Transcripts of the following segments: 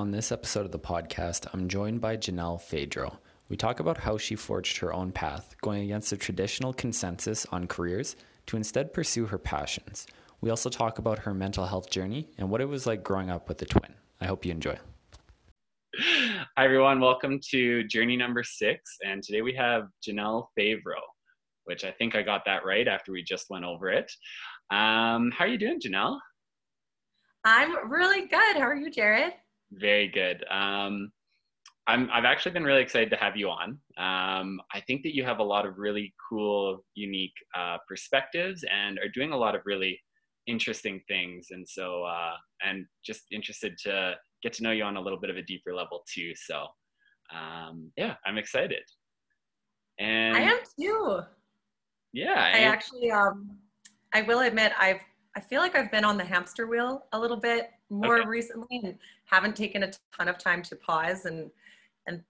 On this episode of the podcast, I'm joined by Janelle Pedrau. We talk about how she forged her own path, going against the traditional consensus on careers to instead pursue her passions. We also talk about her mental health journey and what it was like growing up with a twin. I hope you enjoy. Hi, everyone. Welcome to journey number 6. And today we have Janelle Pedrau, which I think I got that right after we just went over it. How are you doing, Janelle? I'm really good. How are you, Jared? Very good. I've actually been really excited to have you on. I think that you have a lot of really cool, unique perspectives and are doing a lot of really interesting things. And so, and just interested to get to know you on a little bit of a deeper level too. So yeah, I'm excited. And I am too. Yeah. I will admit, I feel like I've been on the hamster wheel a little bit more recently and haven't taken a ton of time to pause and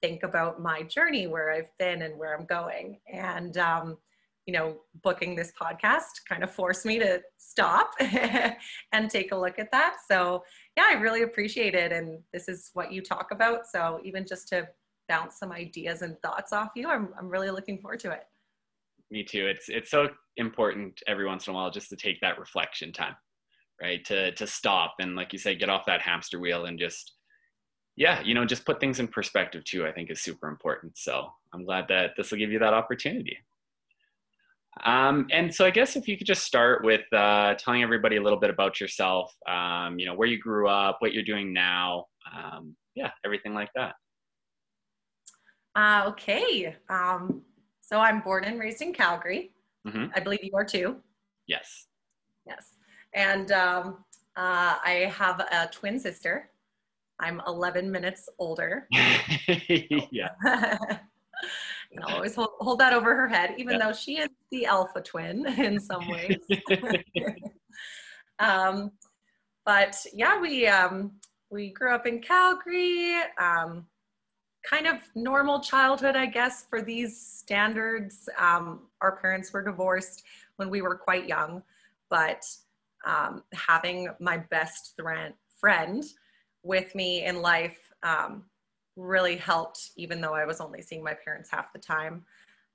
think about my journey, where I've been and where I'm going. And, you know, booking this podcast kind of forced me to stop and take a look at that. So yeah, I really appreciate it. And this is what you talk about. So even just to bounce some ideas and thoughts off you, I'm really looking forward to it. Me too. It's so important every once in a while just to take that reflection time, right? To stop and, like you said, get off that hamster wheel and just, yeah, you know, just put things in perspective too, I think is super important. So I'm glad that this will give you that opportunity. And so I guess if you could just start with telling everybody a little bit about yourself, you know, where you grew up, what you're doing now, yeah, everything like that. Okay. So I'm born and raised in Calgary. Mm-hmm. I believe you are too. Yes. Yes. And I have a twin sister. I'm 11 minutes older. Yeah. And I'll always hold that over her head, even though she is the alpha twin in some ways. But yeah, we grew up in Calgary. Kind of normal childhood, I guess, for these standards. Our parents were divorced when we were quite young, but having my best friend with me in life really helped, even though I was only seeing my parents half the time.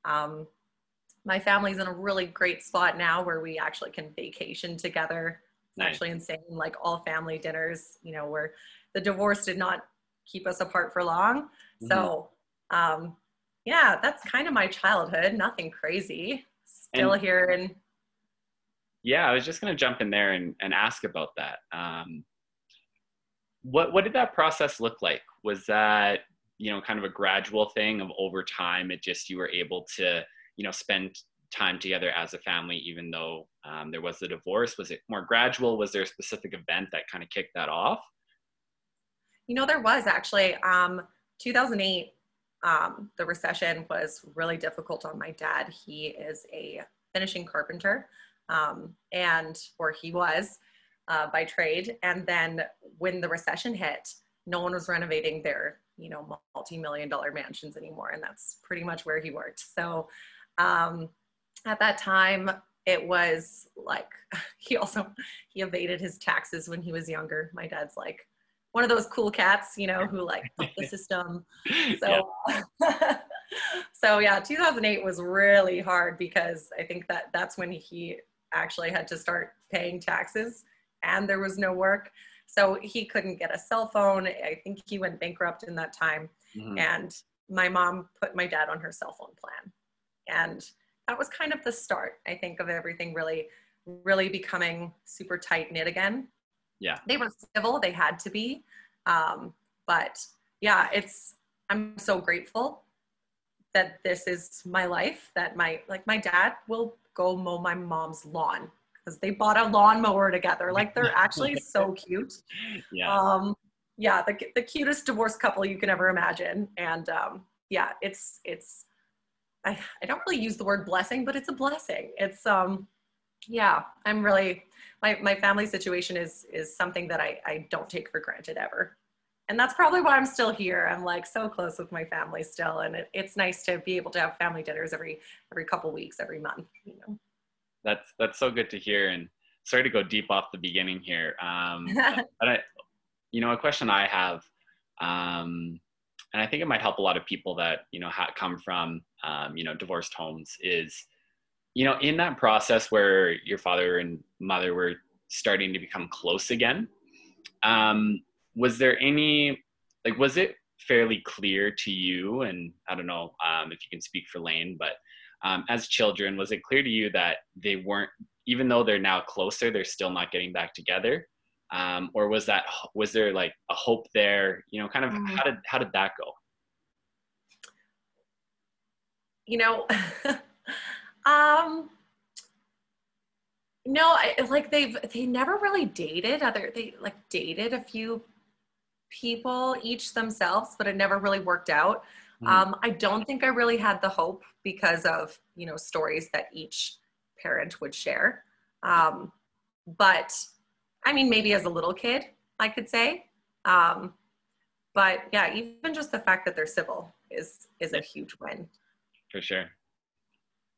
My family's in a really great spot now where we actually can vacation together. It's actually insane, like all family dinners, you know, where the divorce did not keep us apart for long. So yeah, that's kind of my childhood. Nothing crazy. Still here. And yeah, I was just going to jump in there and ask about that. What did that process look like? Was that, you know, kind of a gradual thing of over time? It just, you were able to, you know, spend time together as a family, even though there was the divorce. Was it more gradual? Was there a specific event that kind of kicked that off? You know, there was actually, 2008, the recession was really difficult on my dad. He is a finishing carpenter, he was by trade. And then when the recession hit, no one was renovating their, you know, multi-million-dollar mansions anymore. And that's pretty much where he worked. So, at that time, it was like, he evaded his taxes when he was younger. My dad's like one of those cool cats, you know, who like fuck the system. So, yeah. So yeah, 2008 was really hard because I think that that's when he actually had to start paying taxes and there was no work. So he couldn't get a cell phone. I think he went bankrupt in that time. Mm-hmm. And my mom put my dad on her cell phone plan. And that was kind of the start, I think, of everything really, really becoming super tight knit again. Yeah. They were civil. They had to be. But yeah, I'm so grateful that this is my life, that my dad will go mow my mom's lawn because they bought a lawnmower together. Like they're actually so cute. Yeah. Yeah. The cutest divorced couple you can ever imagine. And yeah, I don't really use the word blessing, but it's a blessing. It's, yeah, I'm really, my family situation is something that I don't take for granted ever. And that's probably why I'm still here. I'm like so close with my family still. And it's nice to be able to have family dinners every couple weeks, every month, you know. That's so good to hear. And sorry to go deep off the beginning here. But you know, a question I have And I think it might help a lot of people that, you know, come from, divorced homes is, you know, in that process where your father and mother were starting to become close again, was there any, like, was it fairly clear to you? And I don't know if you can speak for Lane, but as children, was it clear to you that they weren't, even though they're now closer, they're still not getting back together? Or was there like a hope there, you know, kind of how did that go? You know, no, like they never really dated they like dated a few people each themselves, but it never really worked out. I don't think I really had the hope because of, you know, stories that each parent would share. But I mean, maybe as a little kid, I could say, but yeah, even just the fact that they're civil is a huge win. For sure.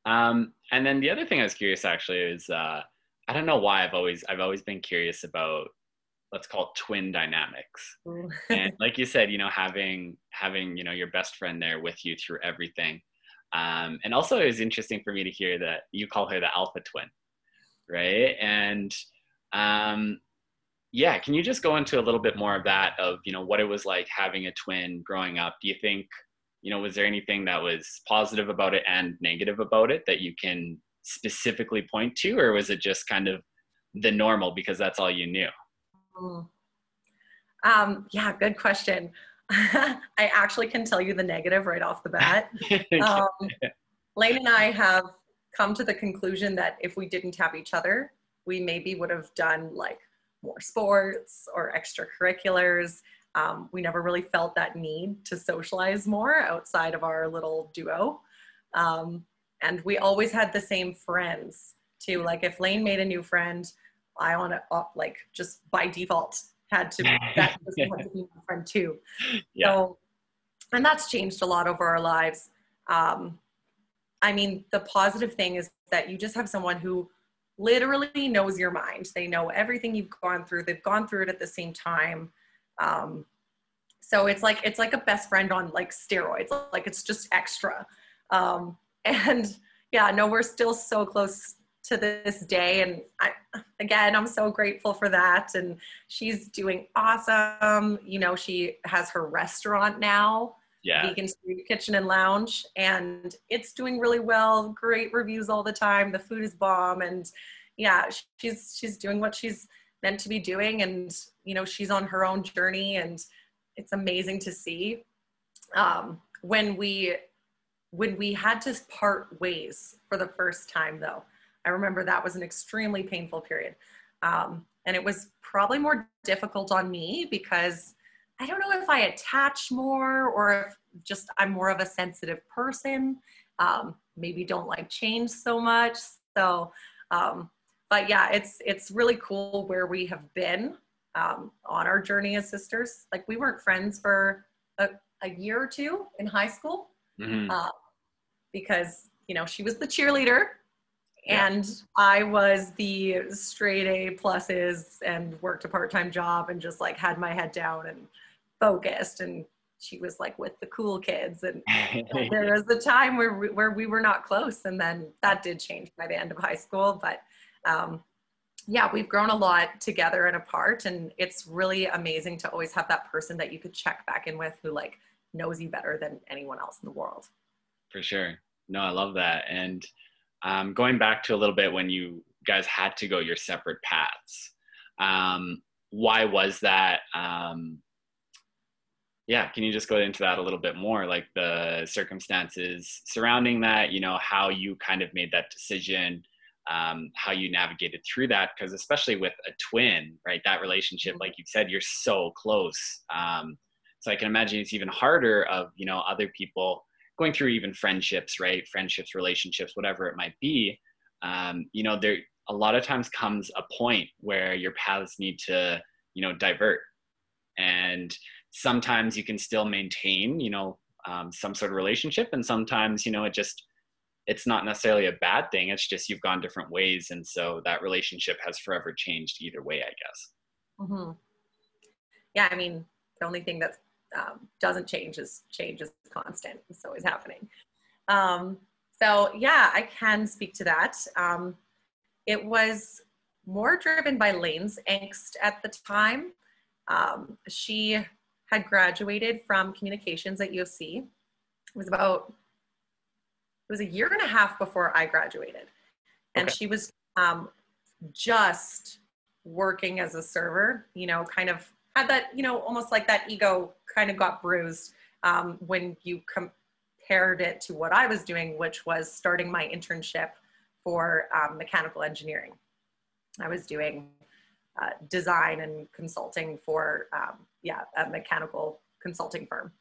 And then the other thing I was curious actually is, I don't know why I've always been curious about, let's call it twin dynamics. And like you said, you know, having, you know, your best friend there with you through everything. And also it was interesting for me to hear that you call her the alpha twin, right? And, yeah, can you just go into a little bit more of that, of, you know, what it was like having a twin growing up? Do you think, you know, was there anything that was positive about it and negative about it that you can specifically point to, or was it just kind of the normal because that's all you knew? Yeah, good question. I actually can tell you the negative right off the bat. Lane and I have come to the conclusion that if we didn't have each other, we maybe would have done like more sports or extracurriculars. We never really felt that need to socialize more outside of our little duo. And we always had the same friends too. Like if Lane made a new friend, I want to like just by default had to be that my friend too. Yeah. So, and that's changed a lot over our lives. I mean, the positive thing is that you just have someone who literally knows your mind. They know everything you've gone through. They've gone through it at the same time. So it's like a best friend on like steroids. Like it's just extra. And yeah, no, we're still so close to this day. And I'm so grateful for that. And she's doing awesome. You know, she has her restaurant now, Vegan Street Kitchen and Lounge, and it's doing really well. Great reviews all the time. The food is bomb. And yeah, she's doing what she's meant to be doing. And, you know, she's on her own journey and it's amazing to see. When we had to part ways for the first time though, I remember that was an extremely painful period. And it was probably more difficult on me because I don't know if I attach more or if just I'm more of a sensitive person, maybe don't like change so much. So, but yeah, it's really cool where we have been on our journey as sisters. Like we weren't friends for a year or two in high school because, you know, she was the cheerleader. Yeah. And I was the straight A pluses and worked a part-time job and just like had my head down and focused. And she was like with the cool kids. And there was a time where we were not close. And then that did change by the end of high school. But yeah, we've grown a lot together and apart. And it's really amazing to always have that person that you could check back in with who like knows you better than anyone else in the world. For sure. No, I love that. And going back to a little bit when you guys had to go your separate paths, why was that? Yeah, can you just go into that a little bit more, like the circumstances surrounding that, you know, how you kind of made that decision, how you navigated through that? Because especially with a twin, right, that relationship, like you said, you're so close. So I can imagine it's even harder of, you know, other people going through even friendships, right? Friendships, relationships, whatever it might be, you know, there a lot of times comes a point where your paths need to, you know, divert. And sometimes you can still maintain, you know, some sort of relationship. And sometimes, you know, it's not necessarily a bad thing. It's just you've gone different ways. And so that relationship has forever changed either way, I guess. Yeah, I mean, the only thing that's doesn't change, is constant. It's always happening. So yeah, I can speak to that. It was more driven by Lane's angst at the time. She had graduated from communications at U of C. It was a year and a half before I graduated. And she was just working as a server, you know, kind of had that, you know, almost like that ego kind of got bruised when you compared it to what I was doing, which was starting my internship for mechanical engineering. I was doing design and consulting for, a mechanical consulting firm.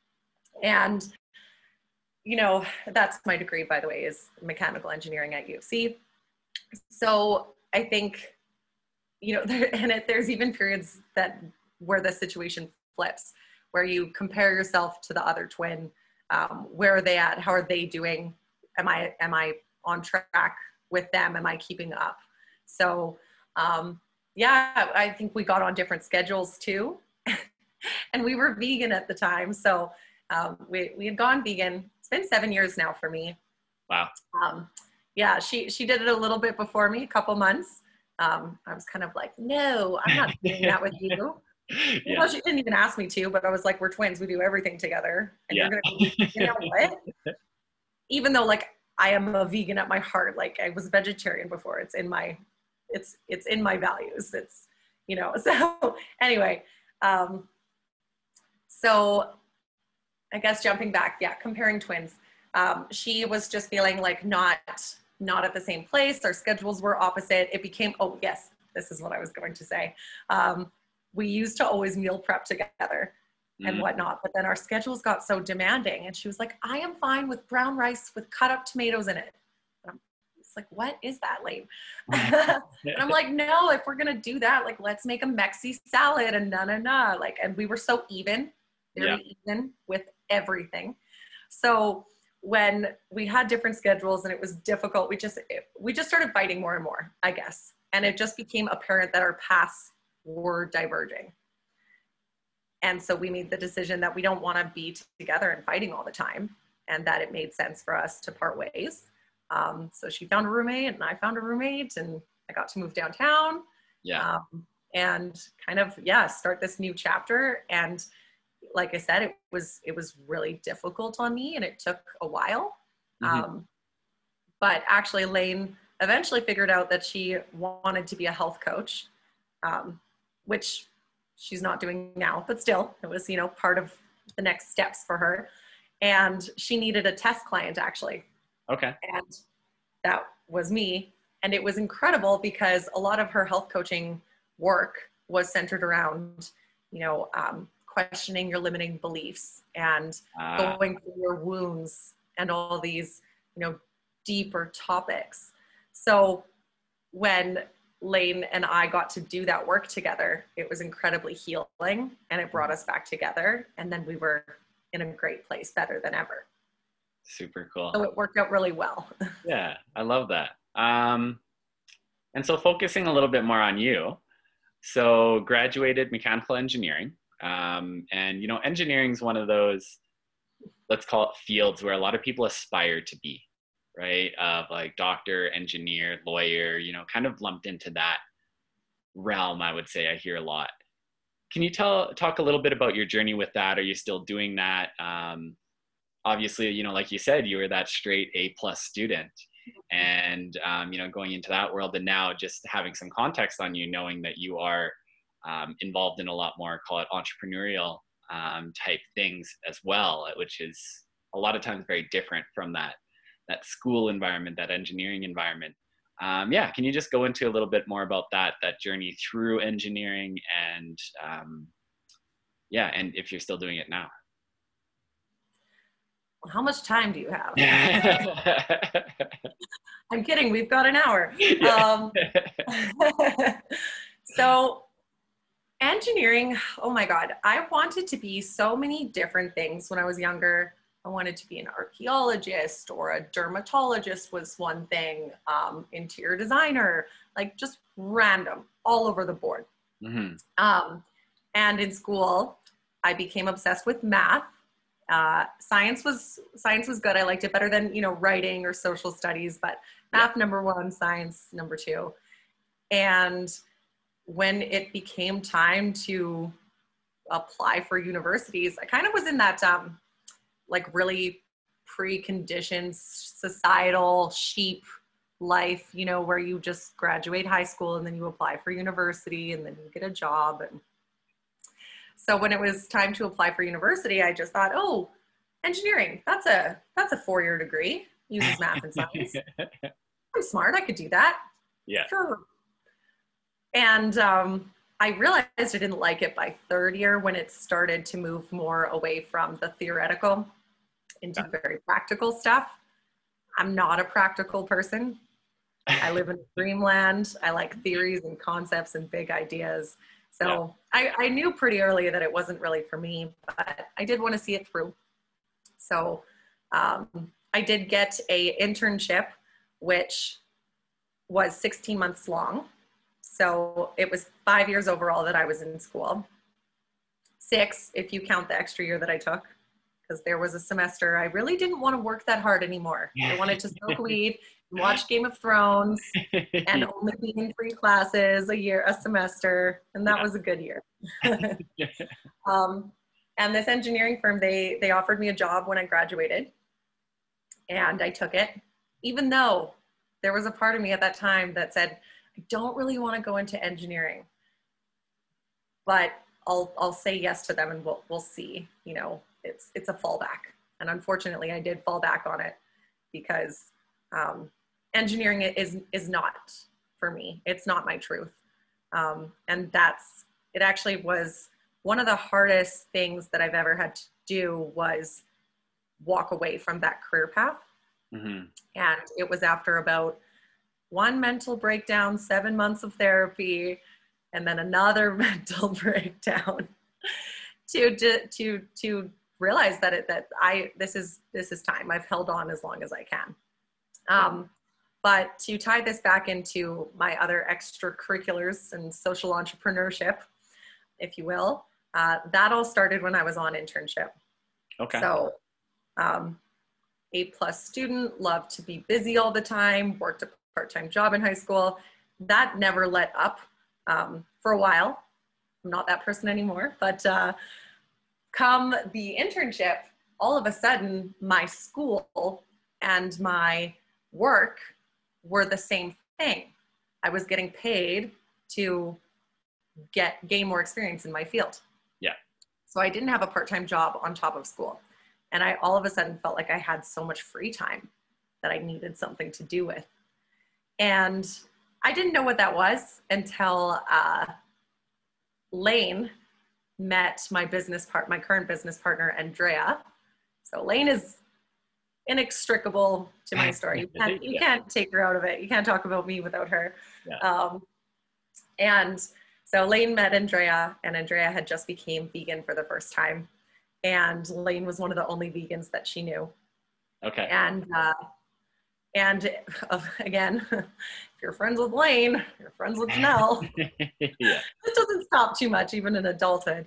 And, you know, that's my degree, by the way, is mechanical engineering at U of C. So I think, you know, there's even periods where the situation flips, where you compare yourself to the other twin. Where are they at? How are they doing? Am I on track with them? Am I keeping up? So, yeah, I think we got on different schedules too. And we were vegan at the time. So we had gone vegan. It's been 7 years now for me. Wow. Yeah, she did it a little bit before me, a couple months. I was kind of like, no, I'm not doing that with you. Yeah. You know, she didn't even ask me to, but I was like, we're twins. We do everything together. And you're going to, you know what? Even though, like, I am a vegan at my heart. Like, I was a vegetarian before. It's in my, it's in my values. It's, you know, so anyway. So I guess jumping back, yeah, comparing twins. She was just feeling like not at the same place. Our schedules were opposite. It became, oh yes, this is what I was going to say. We used to always meal prep together and whatnot, but then our schedules got so demanding, and she was like, I am fine with brown rice with cut up tomatoes in it. And I'm just like, what is that, Lane? And I'm like, no, if we're going to do that, like, let's make a Mexi salad and like, and we were so even, very even with everything. So when we had different schedules and it was difficult, we just started fighting more and more, I guess. And it just became apparent that our paths were diverging. And so we made the decision that we don't want to be together and fighting all the time, and that it made sense for us to part ways. So she found a roommate and I found a roommate, and I got to move downtown and kind of, start this new chapter. And like I said, it was really difficult on me, and it took a while. But actually Lane eventually figured out that she wanted to be a health coach, which she's not doing now, but still it was, you know, part of the next steps for her. And she needed a test client actually. Okay. And that was me. And it was incredible because a lot of her health coaching work was centered around, you know, questioning your limiting beliefs and going through your wounds and all these, you know, deeper topics. So when Lane and I got to do that work together, it was incredibly healing, and it brought us back together. And then we were in a great place, better than ever. Super cool. So it worked out really well. Yeah, I love that. And so focusing a little bit more on you. So graduated mechanical engineering. And you know, engineering is one of those, let's call it, fields where a lot of people aspire to be, right? Of like doctor, engineer, lawyer, you know, kind of lumped into that realm, I would say. I hear a lot. Can you talk a little bit about your journey with that? Are you still doing that? Obviously, you know, like you said, you were that straight A+ student, and you know, going into that world, and now just having some context on you, knowing that you are involved in a lot more, call it entrepreneurial type things as well, which is a lot of times very different from that school environment, that engineering environment. Yeah, can you just go into a little bit more about that journey through engineering, and and if you're still doing it now? Well, how much time do you have? I'm kidding, we've got an hour. So engineering, oh my God, I wanted to be so many different things when I was younger. I wanted to be an archaeologist, or a dermatologist was one thing, interior designer, like just random, all over the board. And in school, I became obsessed with math. Science was good. I liked it better than, you know, writing or social studies, but math number one, science number two. And when it became time to apply for universities, I kind of was in that like really preconditioned societal sheep life, you know, where you just graduate high school and then you apply for university and then you get a job. And so when it was time to apply for university, I just thought, oh, engineering, that's a four-year degree, uses math and science. I'm smart, I could do that. Yeah. Sure. And I realized I didn't like it by third year when it started to move more away from the theoretical into very practical stuff. I'm not a practical person. I live in dreamland. I like theories and concepts and big ideas. So yeah. I knew pretty early that it wasn't really for me, but I did want to see it through. So I did get a internship, which was 16 months long. So it was 5 years overall that I was in school. 6 if you count the extra year that I took, because there was a semester I really didn't want to work that hard anymore. I wanted to smoke weed, watch Game of Thrones, and only be in 3 classes a semester, and that was a good year. And this engineering firm, they offered me a job when I graduated, and I took it, even though there was a part of me at that time that said, I don't really want to go into engineering, but I'll say yes to them and we'll see, you know. It's a fallback. And unfortunately I did fall back on it because engineering is not for me. It's not my truth. And it actually was one of the hardest things that I've ever had to do was walk away from that career path. Mm-hmm. And it was after about 1 mental breakdown, 7 months of therapy, and then another mental breakdown to realize that this is time. I've held on as long as I can. But to tie this back into my other extracurriculars and social entrepreneurship, if you will, that all started when I was on internship. Okay. So A+ student, loved to be busy all the time, worked a part-time job in high school. That never let up for a while. I'm not that person anymore, but come the internship, all of a sudden my school and my work were the same thing. I was getting paid to gain more experience in my field. Yeah. So I didn't have a part-time job on top of school. And I all of a sudden felt like I had so much free time that I needed something to do with. And I didn't know what that was until Lane met my current business partner, Andrea. So Lane is inextricable to my story. You can't take her out of it. You can't talk about me without her. Yeah. And so Lane met Andrea, and Andrea had just became vegan for the first time. And Lane was one of the only vegans that she knew. Okay. And again, if you're friends with Lane, you're friends with Janelle. Yeah. This doesn't stop too much, even in adulthood.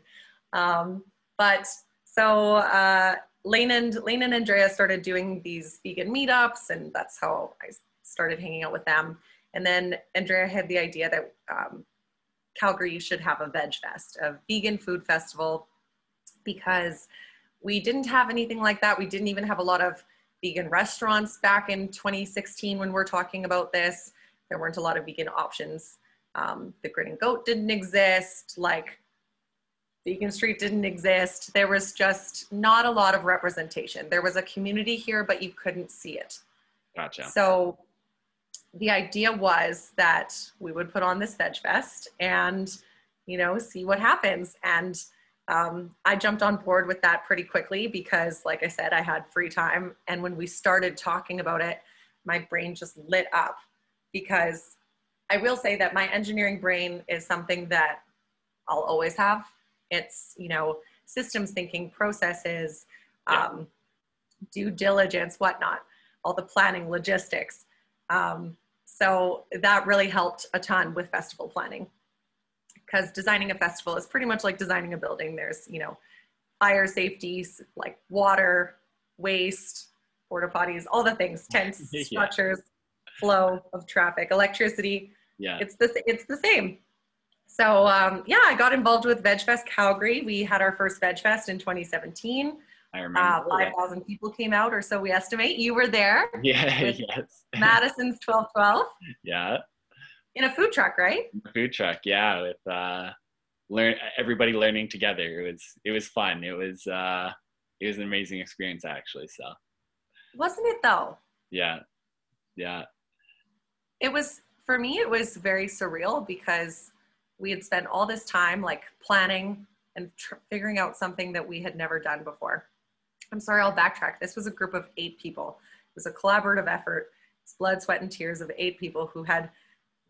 But so Lane and Andrea started doing these vegan meetups, and that's how I started hanging out with them. And then Andrea had the idea that Calgary should have a VegFest, a vegan food festival, because we didn't have anything like that. We didn't even have a lot of vegan restaurants back in 2016 when we're talking about this. There weren't a lot of vegan options. The Grit and Goat didn't exist, like Vegan Street didn't exist. There was just not a lot of representation. There was a community here, but you couldn't see it. Gotcha. So the idea was that we would put on this VegFest and, you know, see what happens. And I jumped on board with that pretty quickly because, like I said, I had free time. And when we started talking about it, my brain just lit up, because I will say that my engineering brain is something that I'll always have. It's, you know, systems thinking, processes, due diligence, whatnot, all the planning, logistics. So that really helped a ton with festival planning, because designing a festival is pretty much like designing a building. There's, you know, fire safety, like water, waste, porta potties, all the things, tents, structures, flow of traffic, electricity. Yeah, it's the same. So yeah, I got involved with VegFest Calgary. We had our first VegFest in 2017. I remember. 5,000 people came out, or so we estimate. You were there. Yeah. Yes. Madison's 1212. Yeah. In a food truck, right? A food truck, yeah. With everybody learning together. It was fun. It was an amazing experience, actually. So. Wasn't it though? Yeah. Yeah. It was, for me, it was very surreal because we had spent all this time like planning and figuring out something that we had never done before. I'm sorry, I'll backtrack. This was a group of 8 people. It was a collaborative effort. It's blood, sweat, and tears of 8 people who had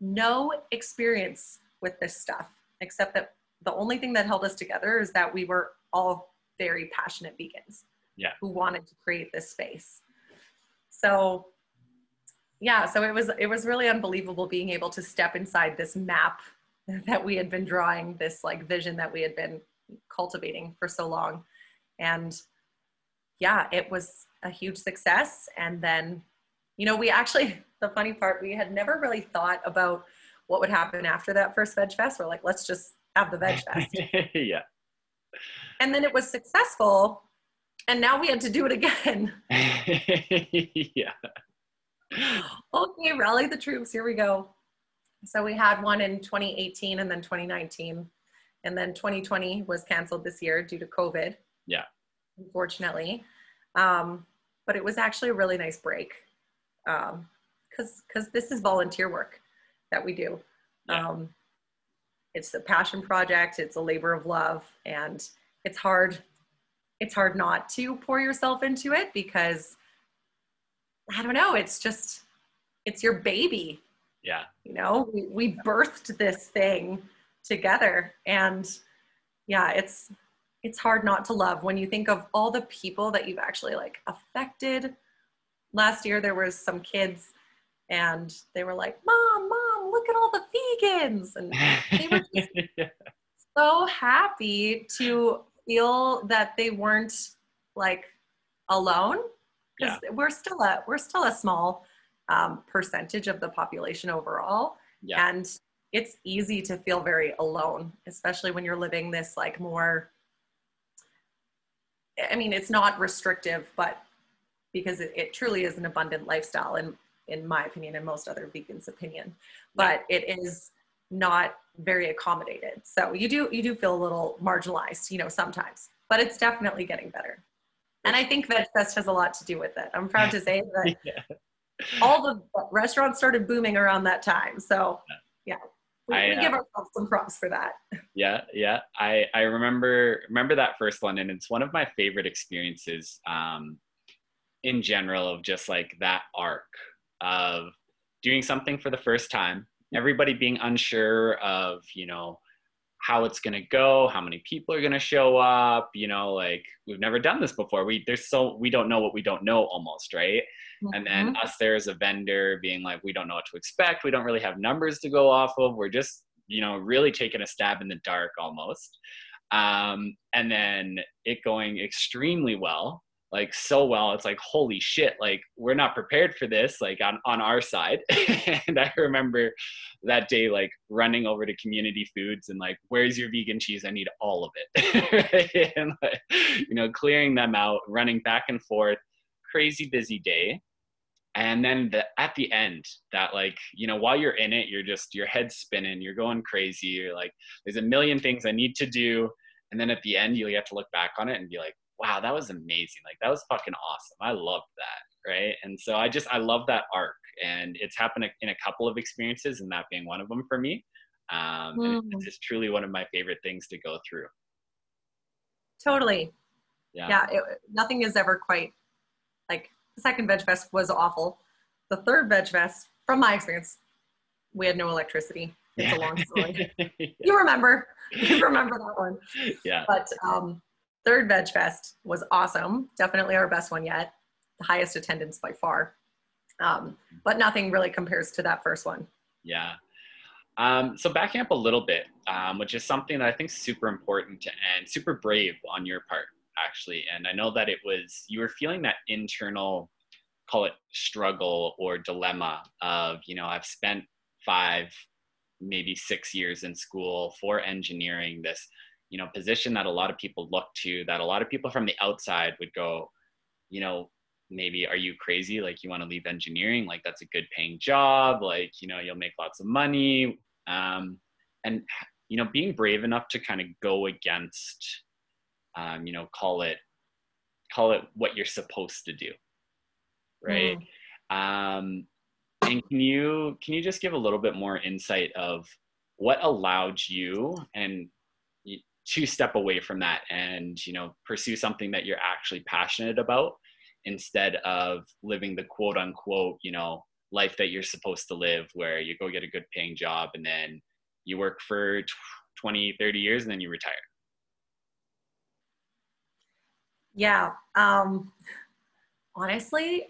no experience with this stuff, except that the only thing that held us together is that we were all very passionate vegans. Yeah. Who wanted to create this space. So yeah, so it was really unbelievable being able to step inside this map that we had been drawing, this like vision that we had been cultivating for so long. And yeah, it was a huge success. And then, you know, we actually, the funny part, we had never really thought about what would happen after that first VegFest. We're like, let's just have the VegFest. Yeah. And then it was successful. And now we had to do it again. Yeah. Okay, rally the troops. Here we go. So we had one in 2018 and then 2019. And then 2020 was canceled this year due to COVID. Yeah. Unfortunately. But it was actually a really nice break. Because this is volunteer work that we do. Yeah. It's a passion project. It's a labor of love. And it's hard. It's hard not to pour yourself into it because, I don't know, it's just, it's your baby. Yeah. You know, we birthed this thing together. And yeah, it's hard not to love when you think of all the people that you've actually like affected. Last year, there was some kids and they were like, Mom, look at all the vegans. And they were just so happy to feel that they weren't like alone. Because yeah. we're still a small percentage of the population overall. Yeah. And it's easy to feel very alone, especially when you're living this like more, I mean, it's not restrictive, but because it truly is an abundant lifestyle in my opinion and most other vegans' opinion, but yeah. It is not very accommodated. So you do feel a little marginalized, you know, sometimes, but it's definitely getting better. And I think VegFest has a lot to do with it. I'm proud to say that. Yeah. All the restaurants started booming around that time. So yeah, we give ourselves some props for that. Yeah. Yeah. I remember that first one. And it's one of my favorite experiences in general of just like that arc of doing something for the first time, everybody being unsure of, you know, how it's going to go, how many people are going to show up, you know, like we've never done this before. We don't know what we don't know almost, right? Mm-hmm. And then us there as a vendor being like, we don't know what to expect. We don't really have numbers to go off of. We're just, you know, really taking a stab in the dark almost. And then it going extremely well, like so well, it's like, holy shit, like we're not prepared for this, like on our side. And I remember that day, like running over to Community Foods and like, where's your vegan cheese? I need all of it. Right? And like, you know, clearing them out, running back and forth, crazy busy day. And then at the end that like, you know, while you're in it, you're just, your head's spinning, you're going crazy. You're like, there's a million things I need to do. And then at the end, you have to look back on it and be like, wow, that was amazing. Like that was fucking awesome. I loved that. Right. And so I love that arc, and it's happened in a couple of experiences and that being one of them for me. And it's just truly one of my favorite things to go through. Totally. Yeah. Yeah. Nothing is ever quite like the second VegFest was awful. The third VegFest, from my experience, we had no electricity. It's a long story. Yeah. You remember that one. Yeah. But, third VegFest was awesome. Definitely our best one yet. The highest attendance by far. But nothing really compares to that first one. Yeah. So backing up a little bit, which is something that I think is super important and super brave on your part. actually. And I know that it was, you were feeling that internal, call it struggle or dilemma of, you know, I've spent 5, maybe 6 years in school for engineering, this, you know, position that a lot of people look to, that a lot of people from the outside would go, you know, maybe, are you crazy? Like, you want to leave engineering? Like, that's a good paying job. Like, you know, you'll make lots of money. And, you know, being brave enough to kind of go against, you know, call it what you're supposed to do. Right. Mm. And can you just give a little bit more insight of what allowed you and to step away from that and, you know, pursue something that you're actually passionate about instead of living the quote unquote, you know, life that you're supposed to live, where you go get a good paying job and then you work for 20, 30 years and then you retire. Yeah. Honestly,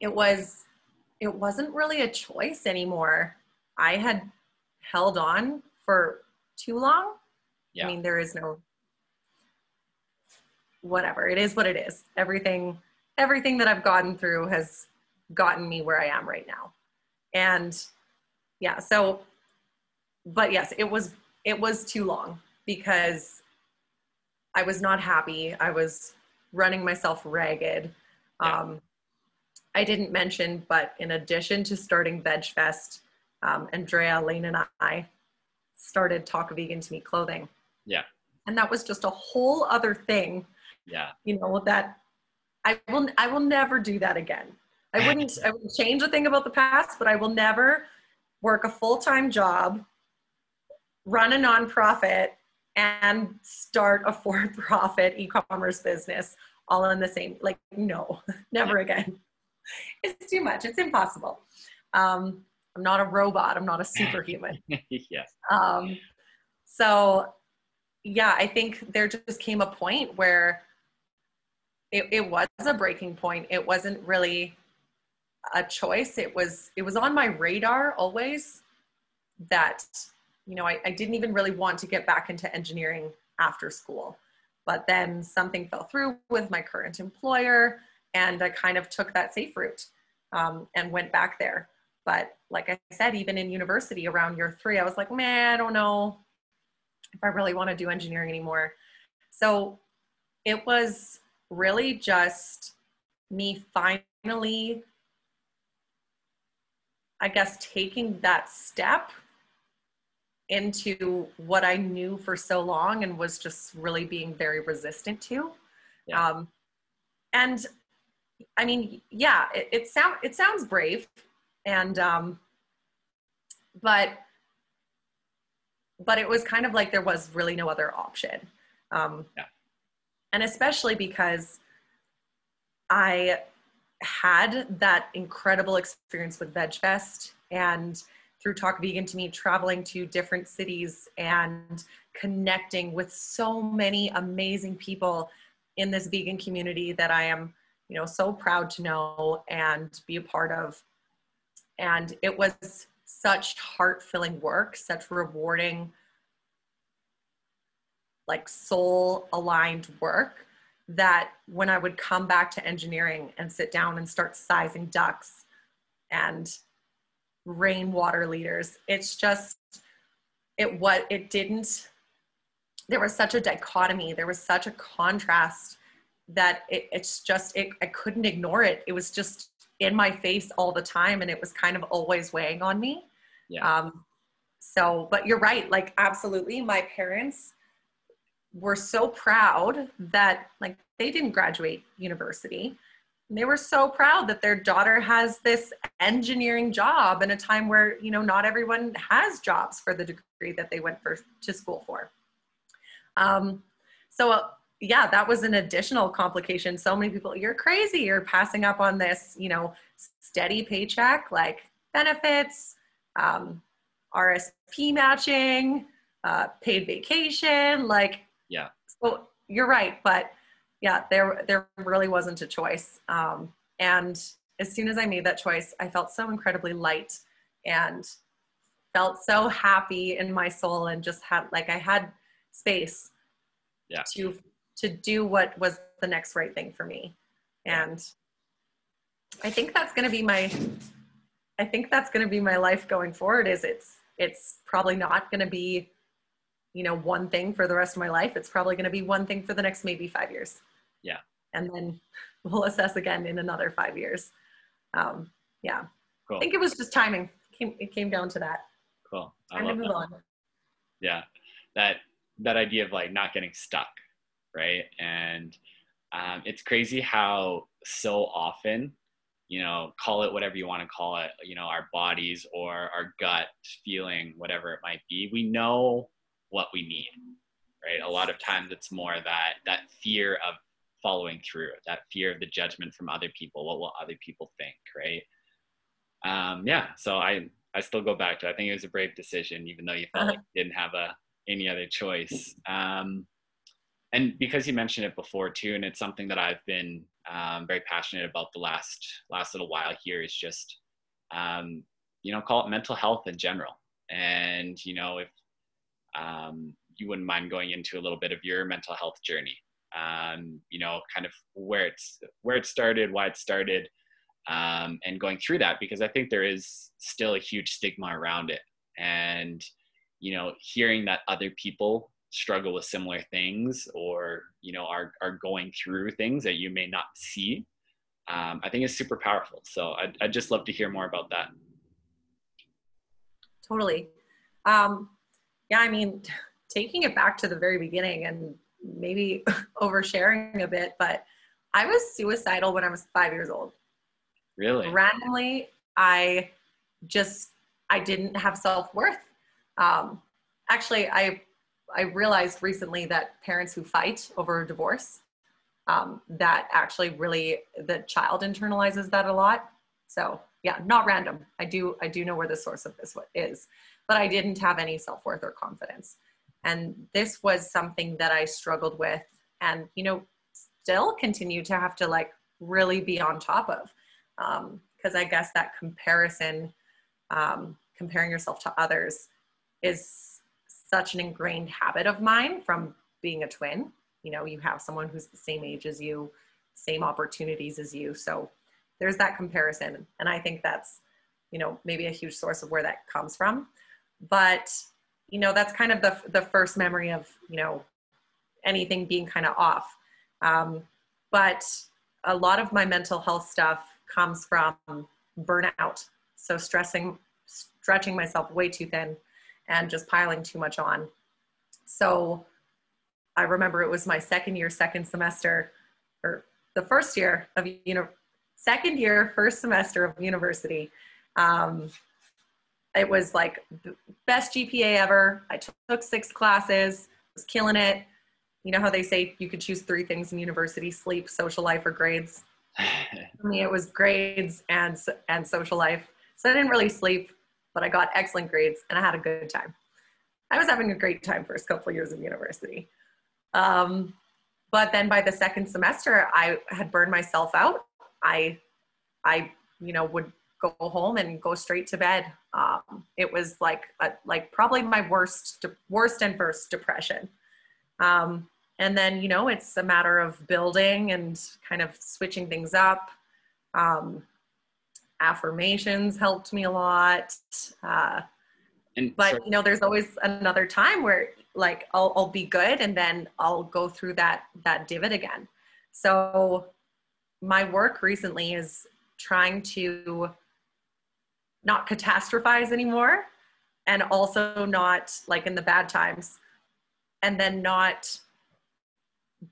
it wasn't really a choice anymore. I had held on for too long. Yeah. I mean, there is no, whatever. It is what it is. Everything that I've gotten through has gotten me where I am right now. And yeah, so, but yes, it was too long because I was not happy. I was running myself ragged. Yeah. I didn't mention, but in addition to starting VegFest, Andrea, Lane, and I started Talk Vegan to Me Clothing. Yeah. And that was just a whole other thing. Yeah. You know, that I will never do that again. I wouldn't change a thing about the past, but I will never work a full-time job, run a nonprofit, and start a for-profit e-commerce business all in the same, like, no, never again. It's too much. It's impossible. I'm not a robot. I'm not a superhuman. Yes. So yeah, I think there just came a point where it was a breaking point. It wasn't really a choice. It was on my radar always that, you know, I didn't even really want to get back into engineering after school, but then something fell through with my current employer and I kind of took that safe route and went back there. But like I said, even in university around year 3, I was like, man, I don't know if I really want to do engineering anymore. So it was really just me finally, I guess, taking that step into what I knew for so long and was just really being very resistant to. Yeah. And I mean, yeah, it sounds brave. And, but it was kind of like there was really no other option. Yeah. And especially because I had that incredible experience with VegFest and through Talk Vegan to Me, traveling to different cities and connecting with so many amazing people in this vegan community that I am, you know, so proud to know and be a part of. And it was such heart-filling work, such rewarding, like soul-aligned work, that when I would come back to engineering and sit down and start sizing ducks and rainwater leaders, it's just, there was such a dichotomy, there was such a contrast that I couldn't ignore it. It was just in my face all the time. And it was kind of always weighing on me. Yeah. So, but you're right. Like, absolutely. My parents were so proud that, like, they didn't graduate university. And they were so proud that their daughter has this engineering job in a time where, you know, not everyone has jobs for the degree that they went to school for. Yeah, that was an additional complication. So many people, you're crazy, you're passing up on this, you know, steady paycheck, like benefits, RSP matching, paid vacation, like, yeah. So you're right, but yeah, there really wasn't a choice. And as soon as I made that choice, I felt so incredibly light and felt so happy in my soul and just had, like, I had space. Yeah. to to do what was the next right thing for me. And I think that's going to be my, I think that's going to be my life going forward. Is it's probably not going to be, you know, one thing for the rest of my life. It's probably going to be one thing for the next, maybe 5 years. Yeah. And then we'll assess again in another 5 years. Yeah. Cool. I think it was just timing. It came down to that. Cool. Time to move on. Yeah. That idea of like not getting stuck. Right. And it's crazy how so often, you know, call it whatever you want to call it, you know, our bodies or our gut feeling, whatever it might be, we know what we need, right? A lot of times it's more that fear of following through, that fear of the judgment from other people. What will other people think, right? Yeah. So I still go back to, I think it was a brave decision, even though you felt like you didn't have any other choice. And because you mentioned it before too, and it's something that I've been very passionate about the last little while here, is just, you know, call it mental health in general. And, you know, if you wouldn't mind going into a little bit of your mental health journey, you know, kind of where it started, why it started, and going through that, because I think there is still a huge stigma around it. And, you know, hearing that other people struggle with similar things, or, you know, are going through things that you may not see, I think is super powerful. So I'd just love to hear more about that. Totally. Yeah, I mean, taking it back to the very beginning and maybe oversharing a bit, but I was suicidal when I was 5 years old. Really? Randomly, I didn't have self-worth. Actually, I realized recently that parents who fight over a divorce, that actually really, the child internalizes that a lot. So yeah, not random. I do know where the source of this is, but I didn't have any self-worth or confidence. And this was something that I struggled with and, you know, still continue to have to like really be on top of. 'Cause I guess that comparison, comparing yourself to others is such an ingrained habit of mine from being a twin. You know, you have someone who's the same age as you, same opportunities as you. So there's that comparison. And I think that's, you know, maybe a huge source of where that comes from. But, you know, that's kind of the first memory of, you know, anything being kind of off. But a lot of my mental health stuff comes from burnout. So stretching myself way too thin, and just piling too much on. So I remember it was my second year, first semester of university. It was like the best GPA ever. I took 6 classes, was killing it. You know how they say you could choose 3 things in university: sleep, social life, or grades. For me, it was grades and social life. So I didn't really sleep, but I got excellent grades and I had a good time. I was having a great time first couple of years of university. But then by the second semester, I had burned myself out. I you know, would go home and go straight to bed. It was like probably my worst and first depression. And then, you know, it's a matter of building and kind of switching things up. Affirmations helped me a lot. You know, there's always another time where like, I'll be good and then I'll go through that divot again. So my work recently is trying to not catastrophize anymore, and also not like in the bad times, and then not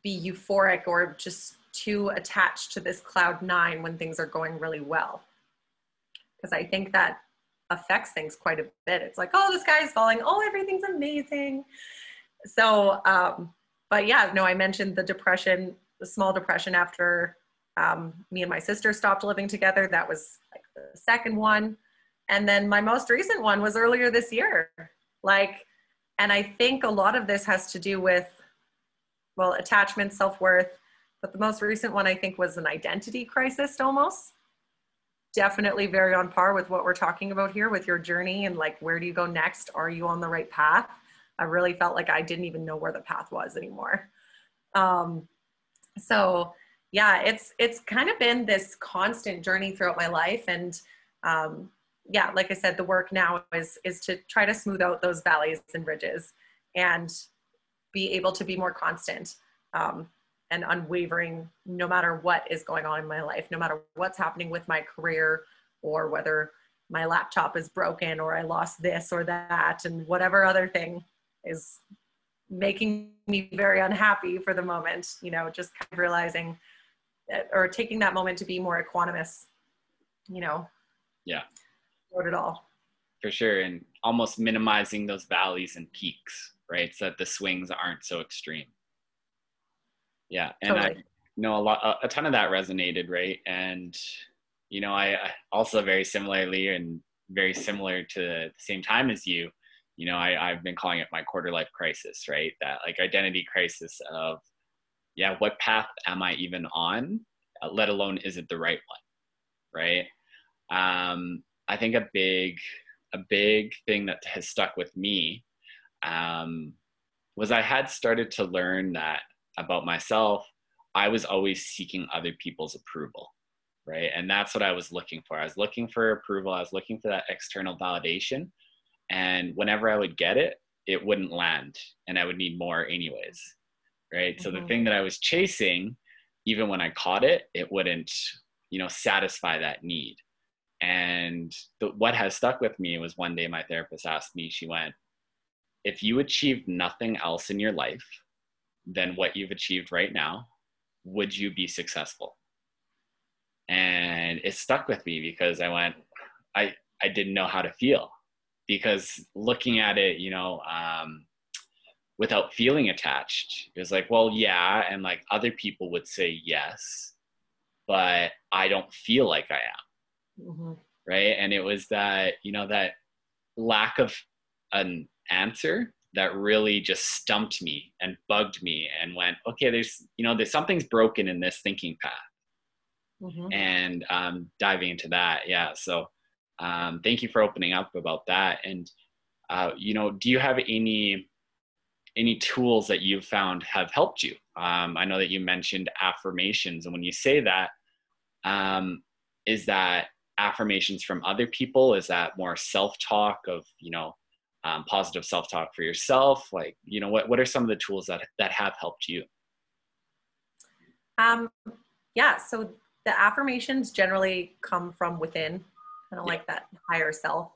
be euphoric or just too attached to this cloud 9 when things are going really well. Because I think that affects things quite a bit. It's like, oh, the sky is falling. Oh, everything's amazing. So, but yeah, no, I mentioned the depression, the small depression after me and my sister stopped living together. That was like the second one. And then my most recent one was earlier this year. Like, and I think a lot of this has to do with, well, attachment, self-worth. But the most recent one, I think, was an identity crisis almost. Definitely very on par with what we're talking about here with your journey and like, where do you go next? Are you on the right path? I really felt like I didn't even know where the path was anymore. So yeah, it's kind of been this constant journey throughout my life. And yeah, like I said, the work now is to try to smooth out those valleys and ridges and be able to be more constant and unwavering, no matter what is going on in my life, no matter what's happening with my career, or whether my laptop is broken or I lost this or that, and whatever other thing is making me very unhappy for the moment, you know, just kind of realizing that, or taking that moment to be more equanimous, you know. Yeah. Wrote it all. For sure. And almost minimizing those valleys and peaks, right? So that the swings aren't so extreme. Yeah. And totally. I know a ton of that resonated, right? And, you know, I also very similarly and very similar to the same time as you, you know, I've been calling it my quarter life crisis, right? That like identity crisis of, yeah, what path am I even on? Let alone, is it the right one? Right. I think a big thing that has stuck with me was I had started to learn that about myself, I was always seeking other people's approval, right? And that's what I was looking for. I was looking for approval. I was looking for that external validation. And whenever I would get it, it wouldn't land and I would need more anyways, right? Mm-hmm. So the thing that I was chasing, even when I caught it, it wouldn't, you know, satisfy that need. And what has stuck with me was one day my therapist asked me, she went, if you achieved nothing else in your life than what you've achieved right now, would you be successful? And it stuck with me because I went, I didn't know how to feel, because looking at it, you know, without feeling attached, it was like, well, yeah. And like other people would say yes, but I don't feel like I am. Mm-hmm. Right. And it was that, you know, that lack of an answer that really just stumped me and bugged me and went, okay, there's something's broken in this thinking path. Mm-hmm. And diving into that. Yeah. So thank you for opening up about that. And, you know, do you have any tools that you've found have helped you? I know that you mentioned affirmations. And when you say that, is that affirmations from other people? Is that more self-talk of, you know, positive self-talk for yourself? Like, you know, what are some of the tools that have helped you? Yeah, so the affirmations generally come from within, kind of like that higher self.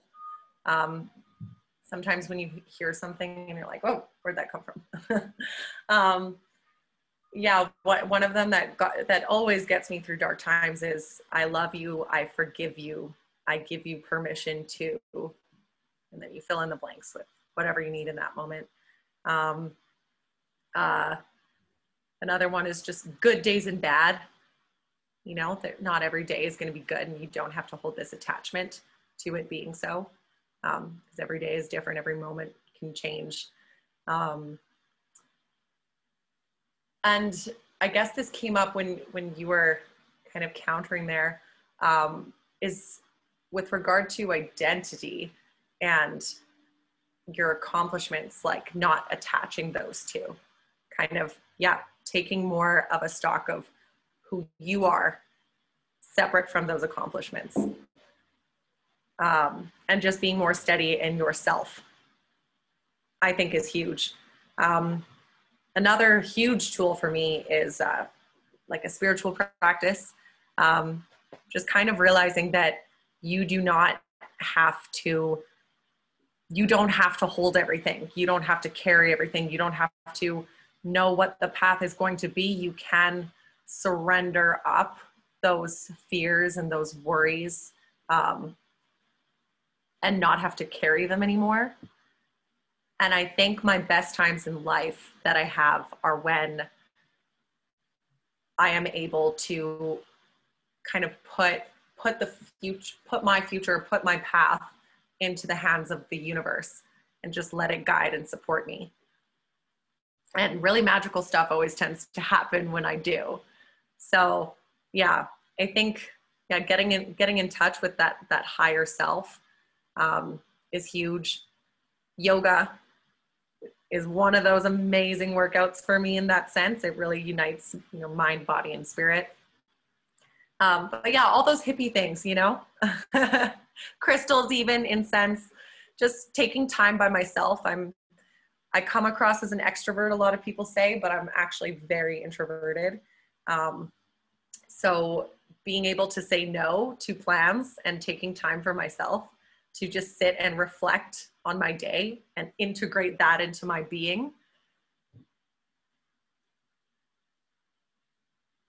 Sometimes when you hear something and you're like, whoa, where'd that come from? Yeah, one of them that always gets me through dark times is, I love you, I forgive you, I give you permission to, and then you fill in the blanks with whatever you need in that moment. Another one is just good days and bad. You know, not every day is going to be good, and you don't have to hold this attachment to it being so, because every day is different, every moment can change. And I guess this came up when you were kind of countering there, is with regard to identity and your accomplishments, like not attaching those two, kind of, yeah, taking more of a stock of who you are separate from those accomplishments, and just being more steady in yourself, I think, is huge. Another huge tool for me is like a spiritual practice, just kind of realizing that you don't have to hold everything. You don't have to carry everything. You don't have to know what the path is going to be. You can surrender up those fears and those worries, and not have to carry them anymore. And I think my best times in life that I have are when I am able to kind of put my path into the hands of the universe and just let it guide and support me. And really magical stuff always tends to happen when I do. So yeah, I think, yeah, getting in touch with that higher self is huge. Yoga is one of those amazing workouts for me in that sense. It really unites, you know, mind, body, and spirit. But yeah, all those hippie things, you know, crystals, even incense, just taking time by myself. I come across as an extrovert, a lot of people say, but I'm actually very introverted. So being able to say no to plans and taking time for myself to just sit and reflect on my day and integrate that into my being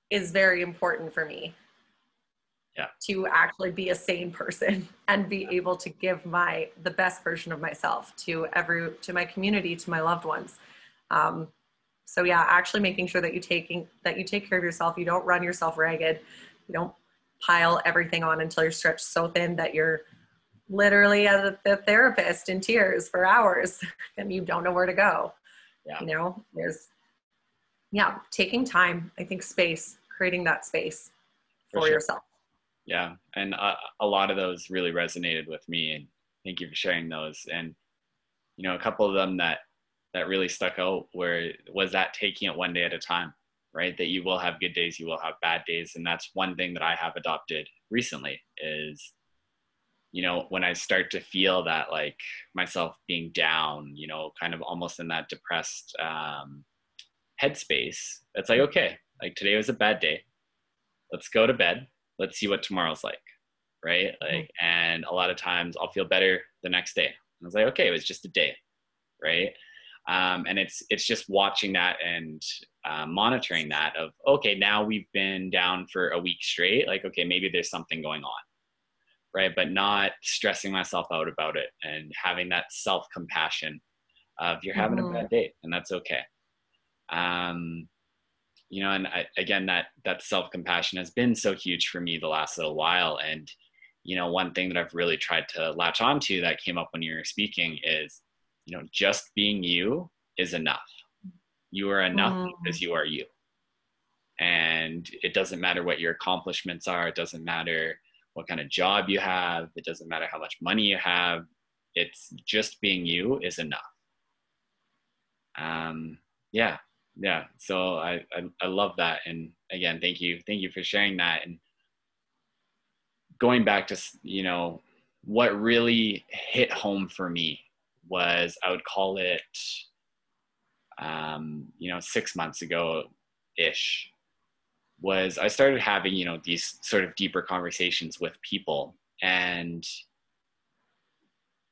is very important for me. Yeah. To actually be a sane person and be able to give the best version of myself to my community, to my loved ones. So yeah, actually making sure that you take care of yourself. You don't run yourself ragged. You don't pile everything on until you're stretched so thin that you're literally as a therapist in tears for hours and you don't know where to go. Yeah. You know, taking time, I think space, creating that space for yourself. Yeah. And a lot of those really resonated with me, and thank you for sharing those. And, you know, a couple of them that really stuck out was that taking it one day at a time, right? That you will have good days, you will have bad days. And that's one thing that I have adopted recently is, you know, when I start to feel that, like, myself being down, you know, kind of almost in that depressed headspace, it's like, okay, like, today was a bad day. Let's go to bed. Let's see what tomorrow's like, right? Like, and a lot of times I'll feel better the next day. I was like, okay, it was just a day, right? And it's just watching that and monitoring that of, okay, now we've been down for a week straight. Like, okay, maybe there's something going on, right? But not stressing myself out about it and having that self-compassion of you're having a bad day and that's okay. You know, and again, that self-compassion has been so huge for me the last little while. And, you know, one thing that I've really tried to latch onto that came up when you were speaking is, you know, just being you is enough. You are enough because you are you. And it doesn't matter what your accomplishments are. It doesn't matter what kind of job you have. It doesn't matter how much money you have. It's just being you is enough. Yeah. Yeah. So I love that. And again, thank you. Thank you for sharing that. And going back to, you know, what really hit home for me was, I would call it, you know, 6 months ago-ish, was I started having, you know, these sort of deeper conversations with people, and,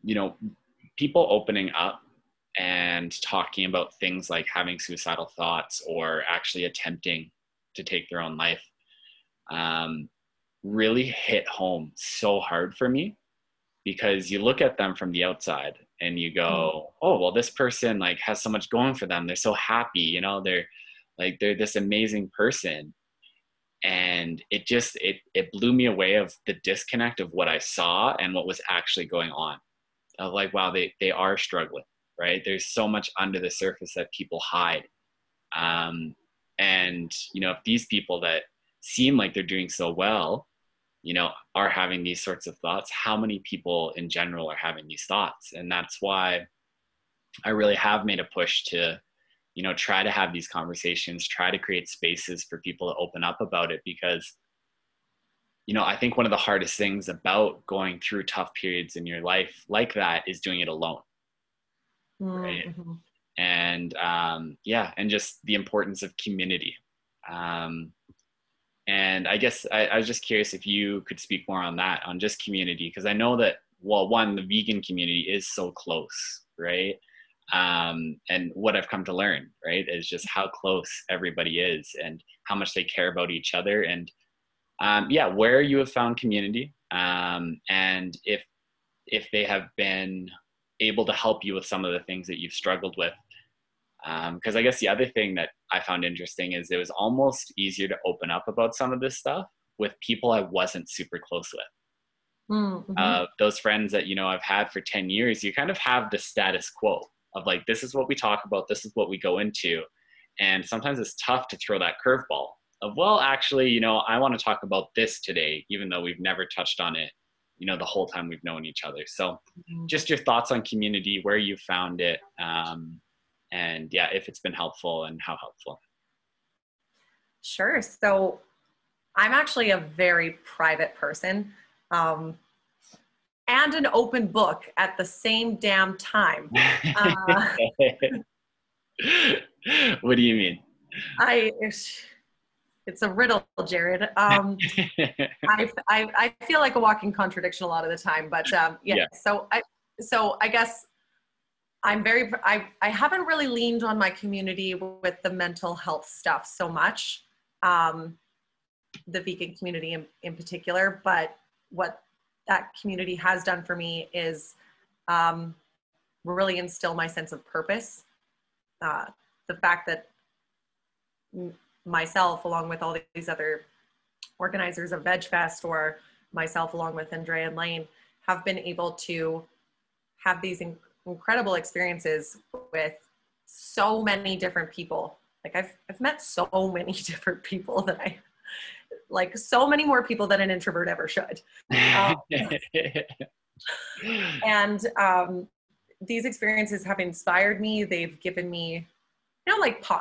you know, people opening up and talking about things like having suicidal thoughts or actually attempting to take their own life really hit home so hard for me, because you look at them from the outside and you go, oh, well, this person, like, has so much going for them. They're so happy, you know, they're this amazing person. And it just, it blew me away of the disconnect of what I saw and what was actually going on. I was like, wow, they are struggling. Right? There's so much under the surface that people hide. And, you know, if these people that seem like they're doing so well, you know, are having these sorts of thoughts, how many people in general are having these thoughts? And that's why I really have made a push to, you know, try to have these conversations, try to create spaces for people to open up about it, because, you know, I think one of the hardest things about going through tough periods in your life like that is doing it alone. Right. Mm-hmm. And and just the importance of community. And I guess I was just curious if you could speak more on that, on just community, because I know that, well, one, the vegan community is so close, right? And what I've come to learn, right, is just how close everybody is and how much they care about each other. And where you have found community, and if they have been able to help you with some of the things that you've struggled with. Because I guess the other thing that I found interesting is it was almost easier to open up about some of this stuff with people I wasn't super close with. Mm-hmm. Those friends that, you know, I've had for 10 years, you kind of have the status quo of, like, this is what we talk about, this is what we go into. And sometimes it's tough to throw that curveball of, well, actually, you know, I want to talk about this today, even though we've never touched on it, you know, the whole time we've known each other. So just your thoughts on community, where you found it, and yeah, if it's been helpful and how helpful. Sure. So I'm actually a very private person and an open book at the same damn time. What do you mean? It's a riddle, Jared. I feel like a walking contradiction a lot of the time, but yeah. So I guess I'm very, I haven't really leaned on my community with the mental health stuff so much, the vegan community in particular, but what that community has done for me is really instill my sense of purpose. The fact that myself, along with all these other organizers of VegFest, or myself along with Andrea and Lane, have been able to have these incredible experiences with so many different people. Like I've met so many different people that like so many more people than an introvert ever should. And these experiences have inspired me. They've given me, you know,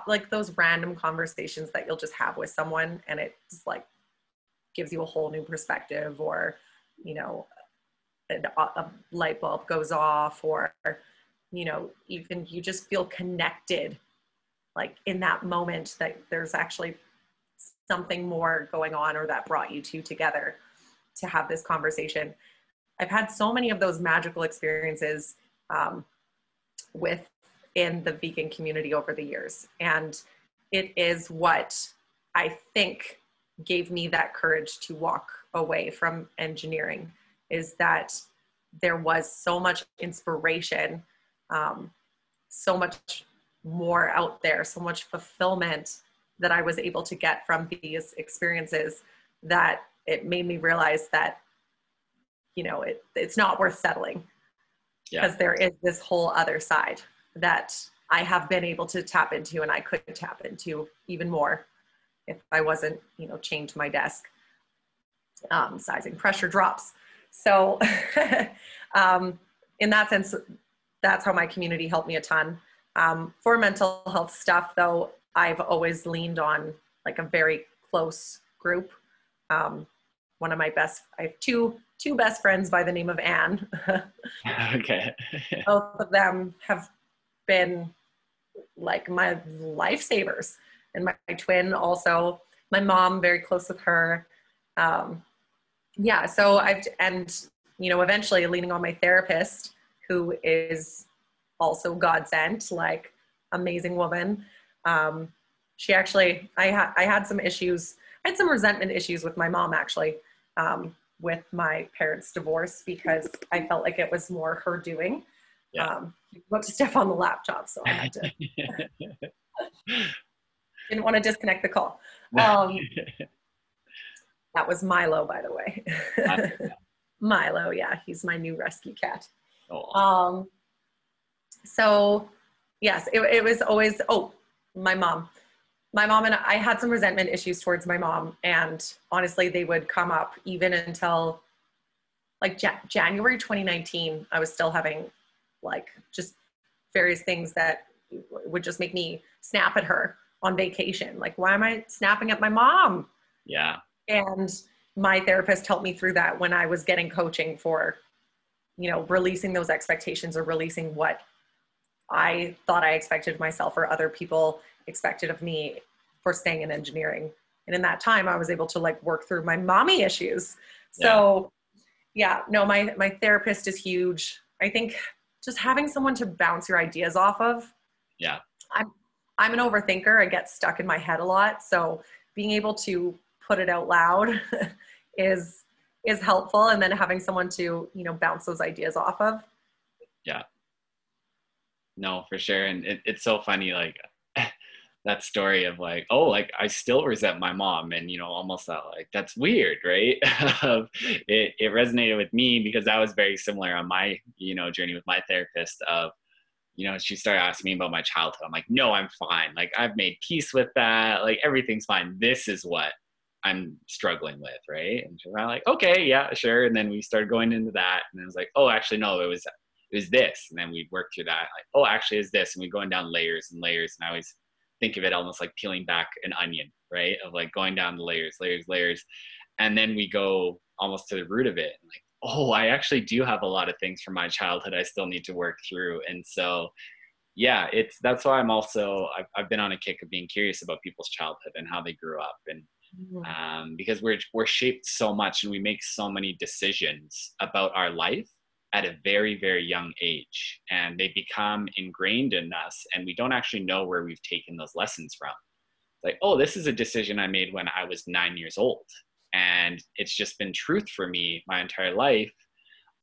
like those random conversations that you'll just have with someone, and it just like gives you a whole new perspective, or, you know, a light bulb goes off, or, you know, even you just feel connected, like in that moment that there's actually something more going on, or that brought you two together to have this conversation. I've had so many of those magical experiences within the vegan community over the years. And it is what I think gave me that courage to walk away from engineering, is that there was so much inspiration, so much more out there, so much fulfillment that I was able to get from these experiences, that it made me realize that, you know, it's not worth settling, because there is this whole other side that I have been able to tap into, and I could tap into even more if I wasn't, you know, chained to my desk, sizing pressure drops. So in that sense, that's how my community helped me a ton. For mental health stuff, though, I've always leaned on like a very close group. One of my best, I have two best friends by the name of Anne. Okay. Both of them have been like my lifesavers, and my twin also. My mom, very close with her. Yeah, so and you know, eventually leaning on my therapist, who is also God sent, like amazing woman. She actually, I had some issues. I had some resentment issues with my mom, actually, with my parents' divorce, because I felt like it was more her doing. Yeah. About to step on the laptop, so I had to. Didn't want to disconnect the call. That was Milo, by the way. Milo, yeah, he's my new rescue cat. Oh. So yes, it was always, my mom and I had some resentment issues towards my mom, and honestly, they would come up even until like January 2019. I was still having like just various things that would just make me snap at her on vacation. Like, why am I snapping at my mom? Yeah. And my therapist helped me through that when I was getting coaching for, you know, releasing those expectations, or releasing what I thought I expected myself or other people expected of me for staying in engineering. And in that time, I was able to like work through my mommy issues. So yeah, no, my therapist is huge. I think just having someone to bounce your ideas off of. Yeah. I'm an overthinker. I get stuck in my head a lot. So being able to put it out loud is helpful. And then having someone to, you know, bounce those ideas off of. Yeah. No, for sure. And it's so funny, like that story of like, oh, like I still resent my mom, and, you know, almost that, like, that's weird, right? It resonated with me, because that was very similar on my, you know, journey with my therapist of, you know, she started asking me about my childhood. I'm like, no, I'm fine. Like, I've made peace with that. Like, everything's fine. This is what I'm struggling with, right? And she's like, okay, yeah, sure. And then we started going into that, and I was like, oh, actually, no, it was it was this. And then we'd work through that. Like, oh, actually it's this. And we'd going down layers and layers. And I always think of it almost like peeling back an onion, right? Of like going down the layers, layers, layers. And then we go almost to the root of it. Like, oh, I actually do have a lot of things from my childhood I still need to work through. And so, yeah, it's, that's why I'm also, I've been on a kick of being curious about people's childhood and how they grew up. And because we're shaped so much and we make so many decisions about our life at a very, very young age, and they become ingrained in us, and we don't actually know where we've taken those lessons from. It's like, oh, this is a decision I made when I was 9 years old. And it's just been truth for me my entire life,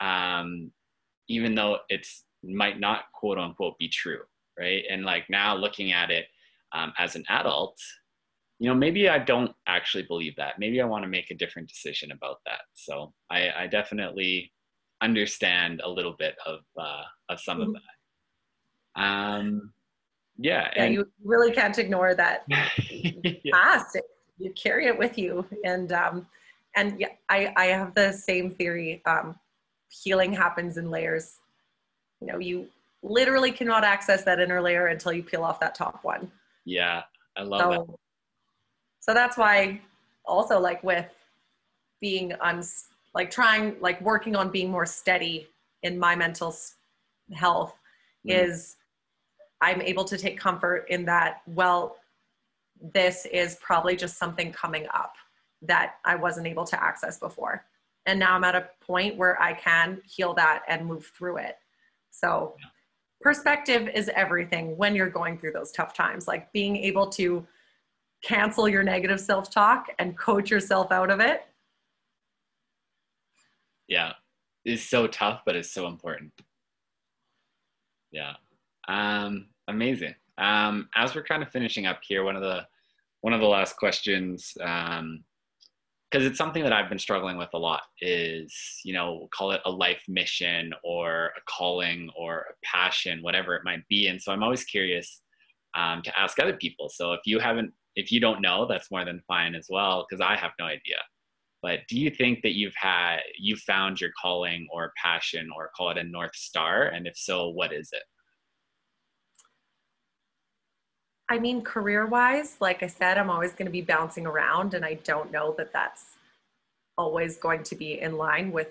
even though it's might not quote unquote be true, right? And like now looking at it as an adult, you know, maybe I don't actually believe that. Maybe I want to make a different decision about that. So I definitely understand a little bit of some of that. Yeah. Yeah, and you really can't ignore that past. You carry it with you. And yeah, I have the same theory. Healing happens in layers. You know, you literally cannot access that inner layer until you peel off that top one. Yeah, I love that. So that's why also like with being working on being more steady in my mental health is I'm able to take comfort in that, well, this is probably just something coming up that I wasn't able to access before. And now I'm at a point where I can heal that and move through it. So perspective is everything when you're going through those tough times, like being able to cancel your negative self-talk and coach yourself out of it. Yeah, it's so tough, but it's so important. Yeah, amazing. As we're kind of finishing up here, one of the last questions, because it's something that I've been struggling with a lot is, you know, we'll call it a life mission or a calling or a passion, whatever it might be. And so I'm always curious to ask other people. So if you don't know, that's more than fine as well, because I have no idea. But do you think that you found your calling or passion, or call it a North Star? And if so, what is it? I mean, career-wise, like I said, I'm always going to be bouncing around, and I don't know that that's always going to be in line with